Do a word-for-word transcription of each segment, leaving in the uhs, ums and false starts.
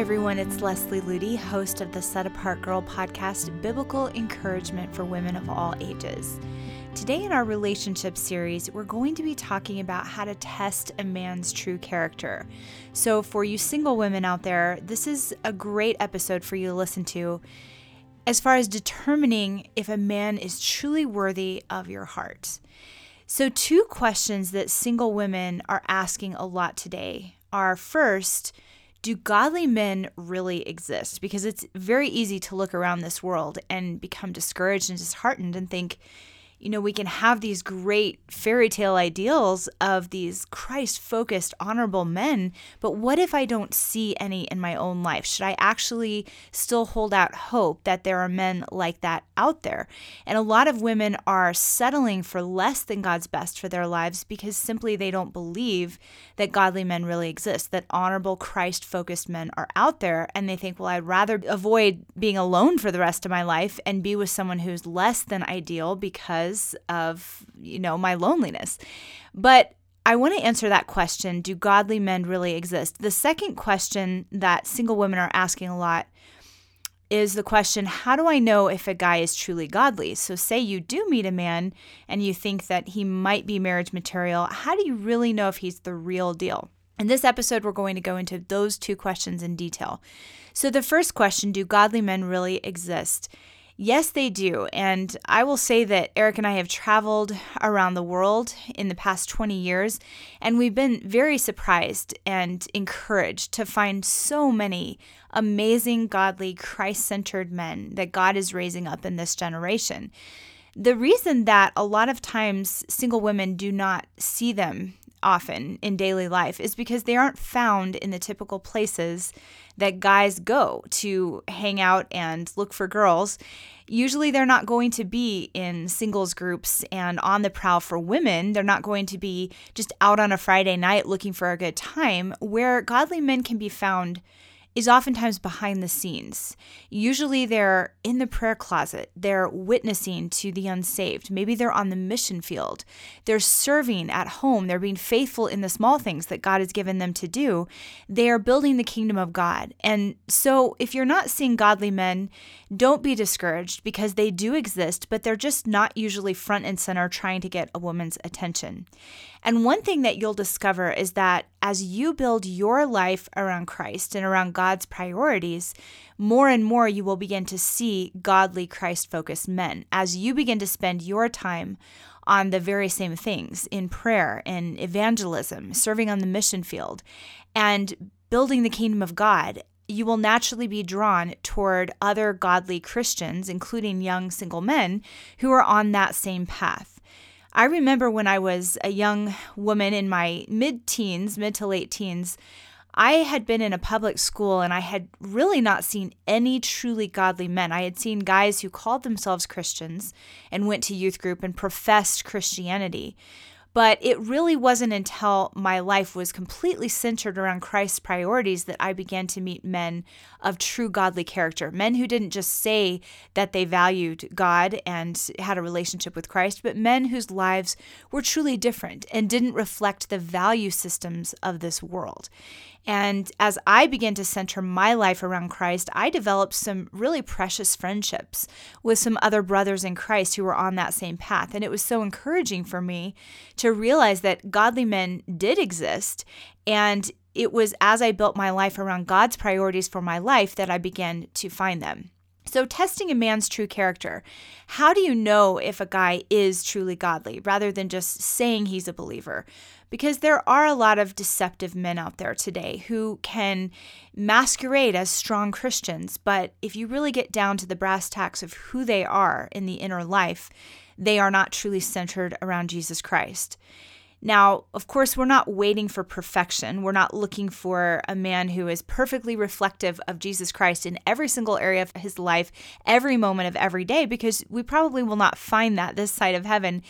everyone, it's Leslie Ludy, host of the Set Apart Girl podcast, Biblical Encouragement for Women of All Ages. Today in our relationship series, we're going to be talking about how to test a man's true character. So for you single women out there, this is a great episode for you to listen to as far as determining if a man is truly worthy of your heart. So two questions that single women are asking a lot today are, first, do godly men really exist? Because it's very easy to look around this world and become discouraged and disheartened and think, you know, we can have these great fairy tale ideals of these Christ-focused, honorable men, but what if I don't see any in my own life? Should I actually still hold out hope that there are men like that out there? And a lot of women are settling for less than God's best for their lives because simply they don't believe that godly men really exist, that honorable Christ-focused men are out there, and they think, well, I'd rather avoid being alone for the rest of my life and be with someone who's less than ideal because of, you know, my loneliness. But I want to answer that question, do godly men really exist? The second question that single women are asking a lot is the question, how do I know if a guy is truly godly? So say you do meet a man and you think that he might be marriage material, how do you really know if he's the real deal? In this episode, we're going to go into those two questions in detail. So the first question, do godly men really exist? Yes, they do. And I will say that Eric and I have traveled around the world in the past twenty years, and we've been very surprised and encouraged to find so many amazing, godly, Christ-centered men that God is raising up in this generation. The reason that a lot of times single women do not see them often in daily life is because they aren't found in the typical places that guys go to hang out and look for girls. Usually they're not going to be in singles groups and on the prowl for women. They're not going to be just out on a Friday night looking for a good time. Where godly men can be found is oftentimes behind the scenes. Usually they're in the prayer closet. They're witnessing to the unsaved. Maybe they're on the mission field. They're serving at home. They're being faithful in the small things that God has given them to do. They are building the kingdom of God. And so if you're not seeing godly men, don't be discouraged, because they do exist, but they're just not usually front and center trying to get a woman's attention. And one thing that you'll discover is that as you build your life around Christ and around God's priorities, more and more you will begin to see godly, Christ-focused men as you begin to spend your time on the very same things in prayer and evangelism, serving on the mission field, and building the kingdom of God. You will naturally be drawn toward other godly Christians, including young single men who are on that same path. I remember when I was a young woman in my mid-teens, mid to late teens, I had been in a public school and I had really not seen any truly godly men. I had seen guys who called themselves Christians and went to youth group and professed Christianity. But it really wasn't until my life was completely centered around Christ's priorities that I began to meet men of true godly character, men who didn't just say that they valued God and had a relationship with Christ, but men whose lives were truly different and didn't reflect the value systems of this world. And as I began to center my life around Christ, I developed some really precious friendships with some other brothers in Christ who were on that same path. And it was so encouraging for me to realize that godly men did exist. And it was as I built my life around God's priorities for my life that I began to find them. So testing a man's true character, how do you know if a guy is truly godly rather than just saying he's a believer? Because there are a lot of deceptive men out there today who can masquerade as strong Christians, but if you really get down to the brass tacks of who they are in the inner life, they are not truly centered around Jesus Christ. Now, of course, we're not waiting for perfection. We're not looking for a man who is perfectly reflective of Jesus Christ in every single area of his life, every moment of every day, because we probably will not find that this side of heaven.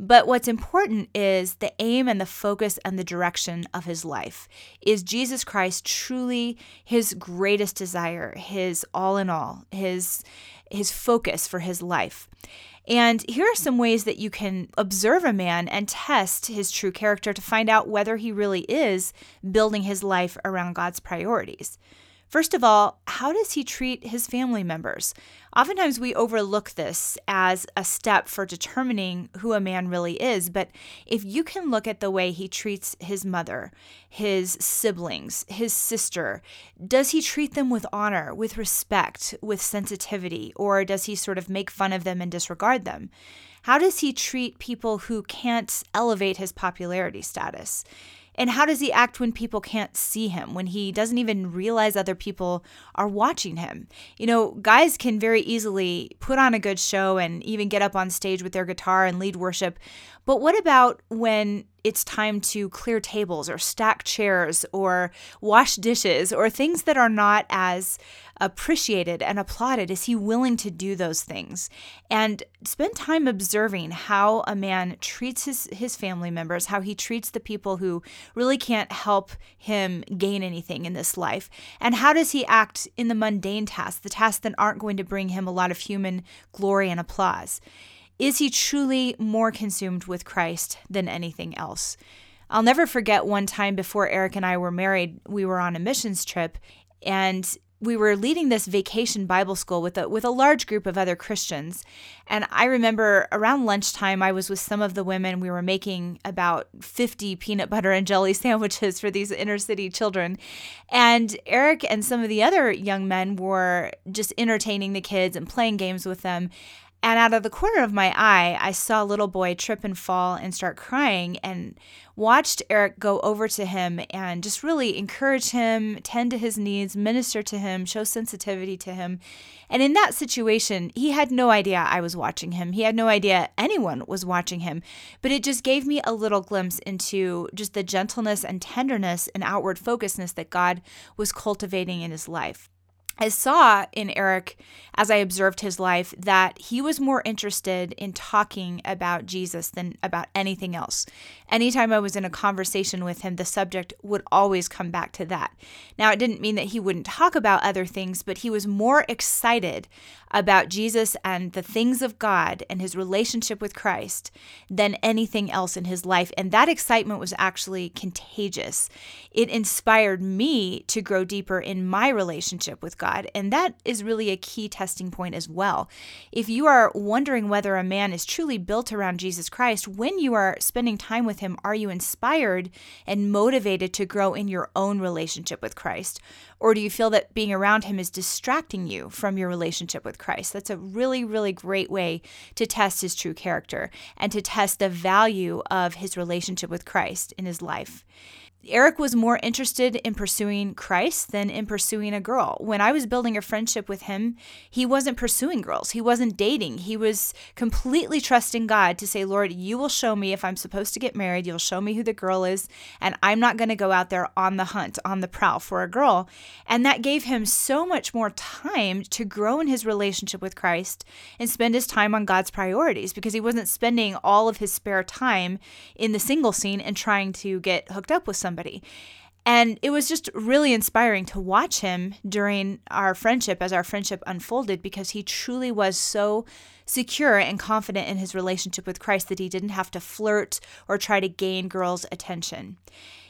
But what's important is the aim and the focus and the direction of his life. Is Jesus Christ truly his greatest desire, his all in all, his his focus for his life? And here are some ways that you can observe a man and test his true character to find out whether he really is building his life around God's priorities. First of all, how does he treat his family members? Oftentimes we overlook this as a step for determining who a man really is, but if you can look at the way he treats his mother, his siblings, his sister, does he treat them with honor, with respect, with sensitivity, or does he sort of make fun of them and disregard them? How does he treat people who can't elevate his popularity status? And how does he act when people can't see him, when he doesn't even realize other people are watching him? You know, guys can very easily put on a good show and even get up on stage with their guitar and lead worship. But what about when it's time to clear tables or stack chairs or wash dishes or things that are not as appreciated and applauded? Is he willing to do those things? And spend time observing how a man treats his, his family members, how he treats the people who really can't help him gain anything in this life. And how does he act in the mundane tasks, the tasks that aren't going to bring him a lot of human glory and applause? Is he truly more consumed with Christ than anything else? I'll never forget one time before Eric and I were married, we were on a missions trip, and we were leading this vacation Bible school with a, with a large group of other Christians. And I remember around lunchtime, I was with some of the women. We were making about fifty peanut butter and jelly sandwiches for these inner city children. And Eric and some of the other young men were just entertaining the kids and playing games with them. And out of the corner of my eye, I saw a little boy trip and fall and start crying, and watched Eric go over to him and just really encourage him, tend to his needs, minister to him, show sensitivity to him. And in that situation, he had no idea I was watching him. He had no idea anyone was watching him. But it just gave me a little glimpse into just the gentleness and tenderness and outward focusedness that God was cultivating in his life. I saw in Eric, as I observed his life, that he was more interested in talking about Jesus than about anything else. Anytime I was in a conversation with him, the subject would always come back to that. Now, it didn't mean that he wouldn't talk about other things, but he was more excited about Jesus and the things of God and his relationship with Christ than anything else in his life. And that excitement was actually contagious. It inspired me to grow deeper in my relationship with God. And that is really a key testing point as well. If you are wondering whether a man is truly built around Jesus Christ, when you are spending time with him, are you inspired and motivated to grow in your own relationship with Christ? Or do you feel that being around him is distracting you from your relationship with Christ? That's a really, really great way to test his true character and to test the value of his relationship with Christ in his life. Eric was more interested in pursuing Christ than in pursuing a girl. When I was building a friendship with him, he wasn't pursuing girls. He wasn't dating. He was completely trusting God to say, Lord, you will show me if I'm supposed to get married. You'll show me who the girl is, and I'm not going to go out there on the hunt, on the prowl for a girl. And that gave him so much more time to grow in his relationship with Christ and spend his time on God's priorities, because he wasn't spending all of his spare time in the single scene and trying to get hooked up with someone. Somebody. And it was just really inspiring to watch him during our friendship as our friendship unfolded, because he truly was so secure and confident in his relationship with Christ that he didn't have to flirt or try to gain girls' attention.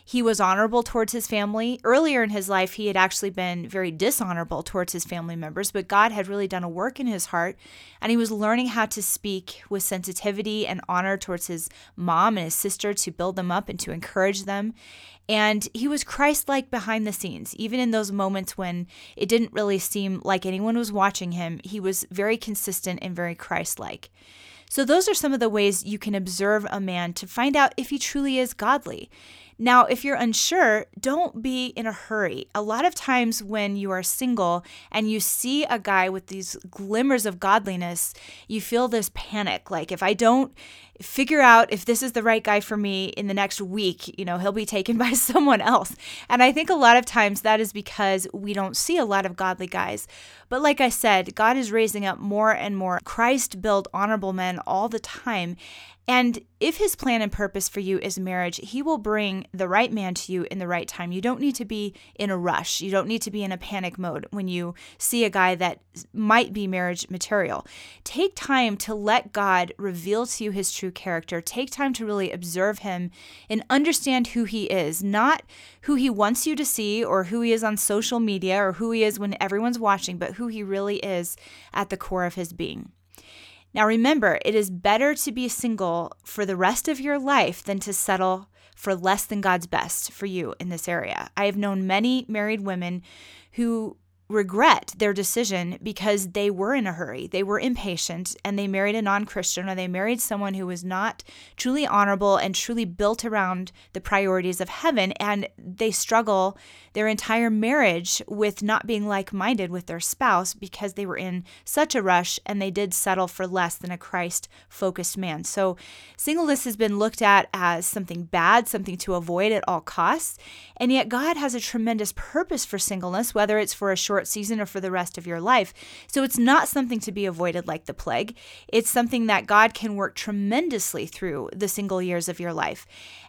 He was honorable towards his family. Earlier in his life, he had actually been very dishonorable towards his family members, but God had really done a work in his heart, and he was learning how to speak with sensitivity and honor towards his mom and his sister to build them up and to encourage them. And he was Christ-like behind the scenes. Even in those moments when it didn't really seem like anyone was watching him, he was very consistent and very Christ-like. So those are some of the ways you can observe a man to find out if he truly is godly. Now, if you're unsure, don't be in a hurry. A lot of times when you are single and you see a guy with these glimmers of godliness, you feel this panic. Like, if I don't figure out if this is the right guy for me in the next week, you know, he'll be taken by someone else. And I think a lot of times that is because we don't see a lot of godly guys. But like I said, God is raising up more and more Christ-built, honorable men all the time. And if his plan and purpose for you is marriage, he will bring the right man to you in the right time. You don't need to be in a rush. You don't need to be in a panic mode when you see a guy that might be marriage material. Take time to let God reveal to you his true character. Take time to really observe him and understand who he is, not who he wants you to see or who he is on social media or who he is when everyone's watching, but who he really is at the core of his being. Now remember, it is better to be single for the rest of your life than to settle for less than God's best for you in this area. I have known many married women who regret their decision because they were in a hurry, they were impatient, and they married a non-Christian, or they married someone who was not truly honorable and truly built around the priorities of heaven, and they struggle their entire marriage with not being like-minded with their spouse because they were in such a rush and they did settle for less than a Christ-focused man. So singleness has been looked at as something bad, something to avoid at all costs, and yet God has a tremendous purpose for singleness, whether it's for a short season or for the rest of your life. So it's not something to be avoided like the plague. It's something that God can work tremendously through the single years of your life.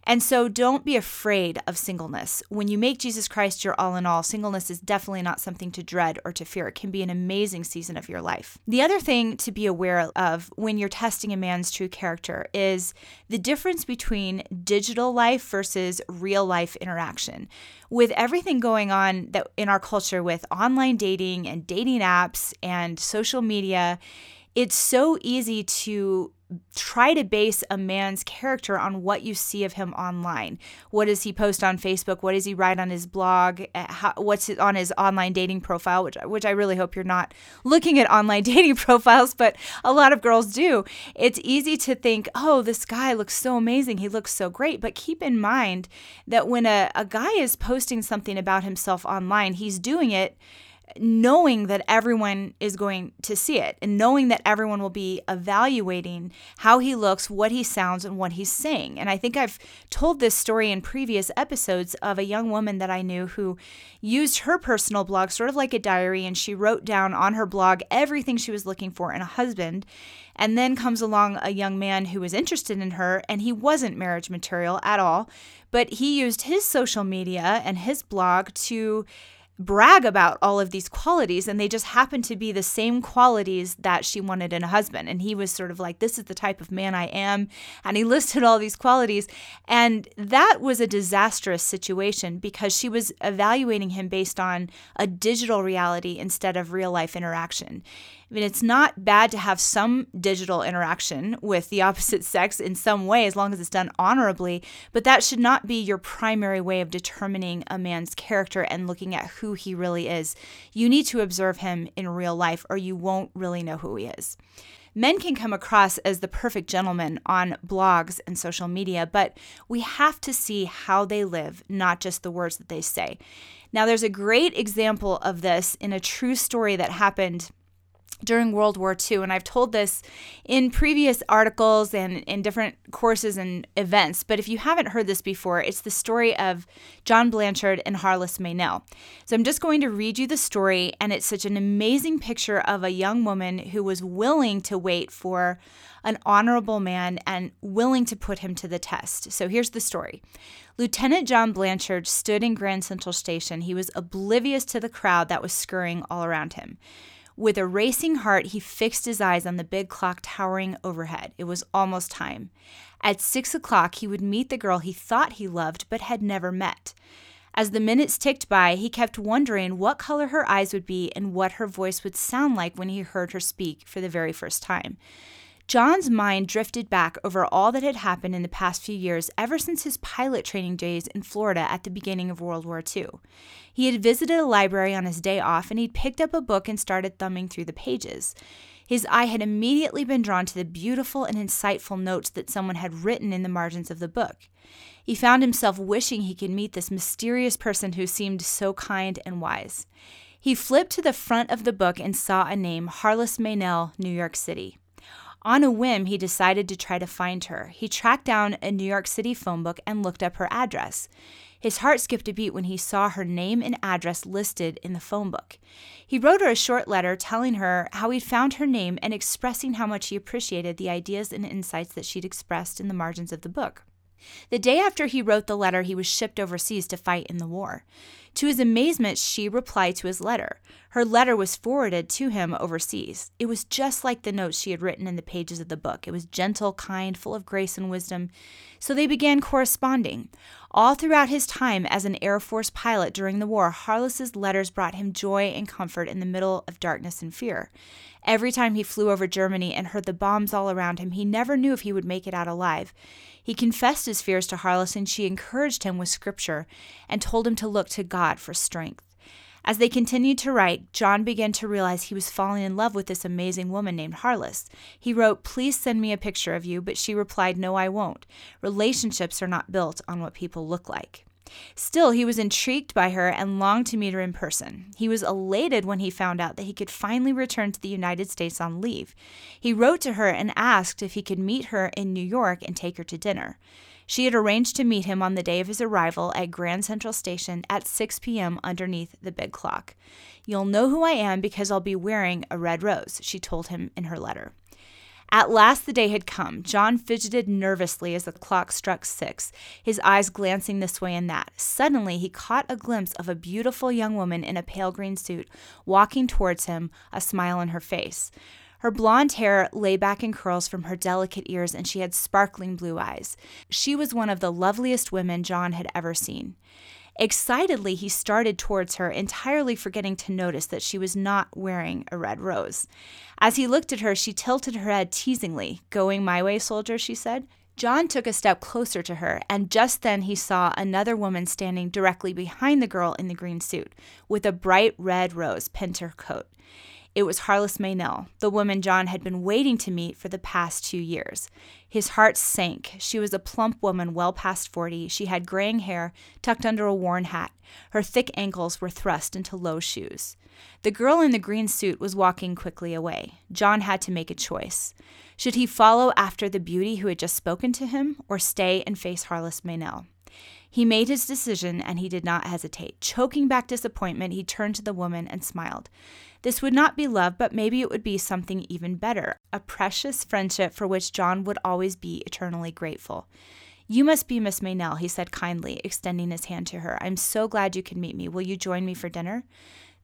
And so don't be afraid of singleness. When you make Jesus Christ your all in all, singleness is definitely not something to dread or to fear. It can be an amazing season of your life. The other thing to be aware of when you're testing a man's true character is the difference between digital life versus real life interaction. With everything going on that in our culture with online dating and dating apps and social media, it's so easy to try to base a man's character on what you see of him online. What does he post on Facebook? What does he write on his blog? How, what's on his online dating profile, which, which I really hope you're not looking at online dating profiles, but a lot of girls do. It's easy to think, oh, this guy looks so amazing. He looks so great. But keep in mind that when a, a guy is posting something about himself online, he's doing it knowing that everyone is going to see it and knowing that everyone will be evaluating how he looks, what he sounds, and what he's saying. And I think I've told this story in previous episodes of a young woman that I knew who used her personal blog sort of like a diary, and she wrote down on her blog everything she was looking for in a husband. And then comes along a young man who was interested in her, and he wasn't marriage material at all, but he used his social media and his blog to brag about all of these qualities, and they just happened to be the same qualities that she wanted in a husband. And he was sort of like, this is the type of man I am, and he listed all these qualities. And that was a disastrous situation because she was evaluating him based on a digital reality instead of real life interaction. I mean, it's not bad to have some digital interaction with the opposite sex in some way, as long as it's done honorably, but that should not be your primary way of determining a man's character and looking at who he really is. You need to observe him in real life, or you won't really know who he is. Men can come across as the perfect gentleman on blogs and social media, but we have to see how they live, not just the words that they say. Now, there's a great example of this in a true story that happened during World War Two, and I've told this in previous articles and in different courses and events, but if you haven't heard this before, it's the story of John Blanchard and Hollis Maynell. So I'm just going to read you the story, and it's such an amazing picture of a young woman who was willing to wait for an honorable man and willing to put him to the test. So here's the story. Lieutenant John Blanchard stood in Grand Central Station. He was oblivious to the crowd that was scurrying all around him. With a racing heart, he fixed his eyes on the big clock towering overhead. It was almost time. At six o'clock, he would meet the girl he thought he loved but had never met. As the minutes ticked by, he kept wondering what color her eyes would be and what her voice would sound like when he heard her speak for the very first time. John's mind drifted back over all that had happened in the past few years ever since his pilot training days in Florida at the beginning of World War Two. He had visited a library on his day off, and he'd picked up a book and started thumbing through the pages. His eye had immediately been drawn to the beautiful and insightful notes that someone had written in the margins of the book. He found himself wishing he could meet this mysterious person who seemed so kind and wise. He flipped to the front of the book and saw a name, Hollis Maynell, New York City. On a whim, he decided to try to find her. He tracked down a New York City phone book and looked up her address. His heart skipped a beat when he saw her name and address listed in the phone book. He wrote her a short letter telling her how he'd found her name and expressing how much he appreciated the ideas and insights that she'd expressed in the margins of the book. The day after he wrote the letter, he was shipped overseas to fight in the war. To his amazement, she replied to his letter. Her letter was forwarded to him overseas. It was just like the notes she had written in the pages of the book. It was gentle, kind, full of grace and wisdom. So they began corresponding. All throughout his time as an Air Force pilot during the war, Hollis's letters brought him joy and comfort in the middle of darkness and fear. Every time he flew over Germany and heard the bombs all around him, he never knew if he would make it out alive. He confessed his fears to Hollis, and she encouraged him with scripture and told him to look to God for strength. As they continued to write, John began to realize he was falling in love with this amazing woman named Hollis. He wrote, "Please send me a picture of you," but she replied, "No, I won't. Relationships are not built on what people look like." Still, he was intrigued by her and longed to meet her in person. He was elated when he found out that he could finally return to the United States on leave. He wrote to her and asked if he could meet her in New York and take her to dinner. She had arranged to meet him on the day of his arrival at Grand Central Station at six p.m. underneath the big clock. "You'll know who I am because I'll be wearing a red rose," she told him in her letter. At last the day had come. John fidgeted nervously as the clock struck six, his eyes glancing this way and that. Suddenly he caught a glimpse of a beautiful young woman in a pale green suit walking towards him, a smile on her face. Her blonde hair lay back in curls from her delicate ears, and she had sparkling blue eyes. She was one of the loveliest women John had ever seen. Excitedly, he started towards her, entirely forgetting to notice that she was not wearing a red rose. As he looked at her, she tilted her head teasingly. "Going my way, soldier," she said. John took a step closer to her, and just then he saw another woman standing directly behind the girl in the green suit, with a bright red rose pinned to her coat. It was Hollis Maynell, the woman John had been waiting to meet for the past two years. His heart sank. She was a plump woman well past forty. She had graying hair tucked under a worn hat. Her thick ankles were thrust into low shoes. The girl in the green suit was walking quickly away. John had to make a choice. Should he follow after the beauty who had just spoken to him, or stay and face Hollis Maynell? He made his decision, and he did not hesitate. Choking back disappointment, he turned to the woman and smiled. This would not be love, but maybe it would be something even better, a precious friendship for which John would always be eternally grateful. "You must be Miss Maynell," he said kindly, extending his hand to her. "I'm so glad you could meet me. Will you join me for dinner?"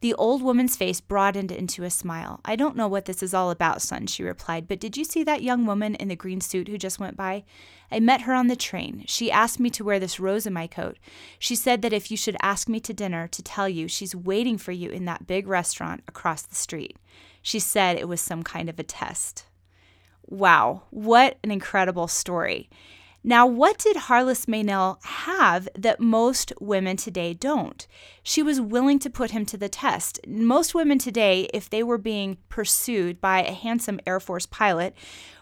The old woman's face broadened into a smile. "I don't know what this is all about, son," she replied, "but did you see that young woman in the green suit who just went by? I met her on the train. She asked me to wear this rose in my coat. She said that if you should ask me to dinner, to tell you she's waiting for you in that big restaurant across the street. She said it was some kind of a test." Wow, what an incredible story. Now, what did Hollis Maynell have that most women today don't? She was willing to put him to the test. Most women today, if they were being pursued by a handsome Air Force pilot,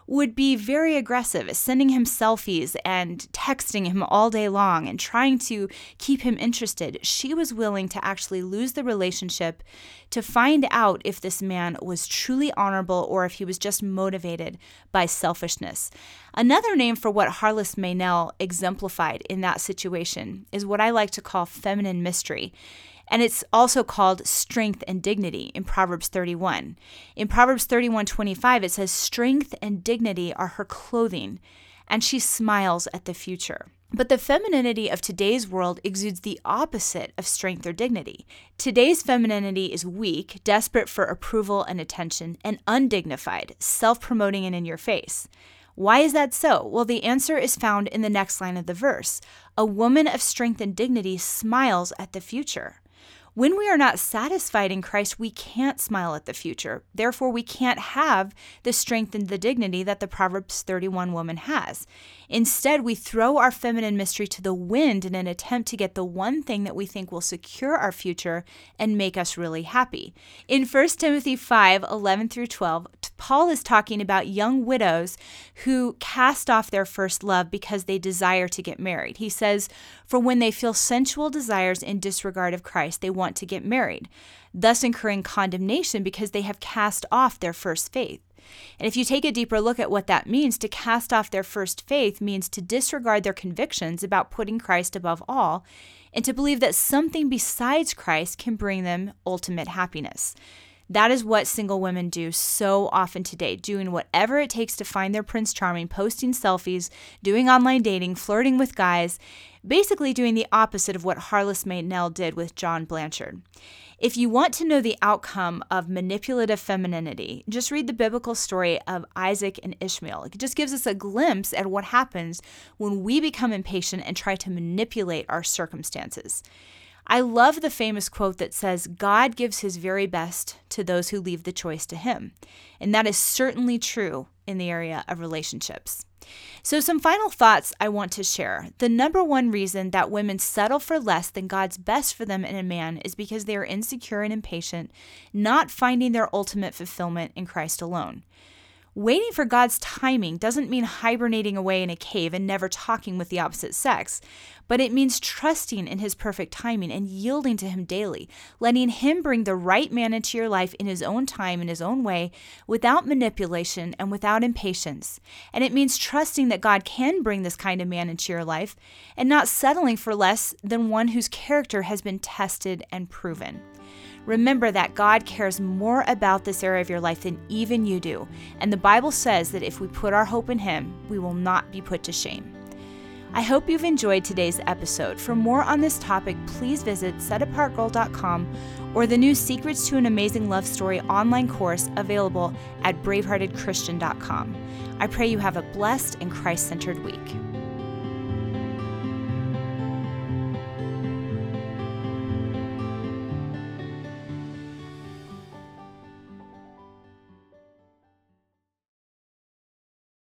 would be very aggressive, sending him selfies and texting him all day long and trying to keep him interested. She was willing to actually lose the relationship to find out if this man was truly honorable or if he was just motivated by selfishness. Another name for what Hollis Maynell exemplified in that situation is what I like to call feminine mystery. And it's also called strength and dignity in Proverbs thirty-one. In Proverbs thirty-one twenty-five, it says, "Strength and dignity are her clothing, and she smiles at the future." But the femininity of today's world exudes the opposite of strength or dignity. Today's femininity is weak, desperate for approval and attention, and undignified, self-promoting and in your face. Why is that so? Well, the answer is found in the next line of the verse. A woman of strength and dignity smiles at the future. When we are not satisfied in Christ, we can't smile at the future. Therefore, we can't have the strength and the dignity that the Proverbs thirty-one woman has. Instead, we throw our feminine mystery to the wind in an attempt to get the one thing that we think will secure our future and make us really happy. In First Timothy five eleven through twelve, Paul is talking about young widows who cast off their first love because they desire to get married. He says, "For when they feel sensual desires in disregard of Christ, they want to get married, thus incurring condemnation because they have cast off their first faith." And if you take a deeper look at what that means, to cast off their first faith means to disregard their convictions about putting Christ above all and to believe that something besides Christ can bring them ultimate happiness. That is what single women do so often today, doing whatever it takes to find their Prince Charming, posting selfies, doing online dating, flirting with guys, basically doing the opposite of what Hollis Maynell did with John Blanchard. If you want to know the outcome of manipulative femininity, just read the biblical story of Isaac and Ishmael. It just gives us a glimpse at what happens when we become impatient and try to manipulate our circumstances. I love the famous quote that says, "God gives his very best to those who leave the choice to him." And that is certainly true in the area of relationships. So some final thoughts I want to share. The number one reason that women settle for less than God's best for them in a man is because they are insecure and impatient, not finding their ultimate fulfillment in Christ alone. Waiting for God's timing doesn't mean hibernating away in a cave and never talking with the opposite sex, but it means trusting in his perfect timing and yielding to him daily, letting him bring the right man into your life in his own time, in his own way, without manipulation and without impatience. And it means trusting that God can bring this kind of man into your life and not settling for less than one whose character has been tested and proven. Remember that God cares more about this area of your life than even you do, and the Bible says that if we put our hope in Him, we will not be put to shame. I hope you've enjoyed today's episode. For more on this topic, please visit set apart girl dot com or the new Secrets to an Amazing Love Story online course available at bravehearted christian dot com. I pray you have a blessed and Christ-centered week.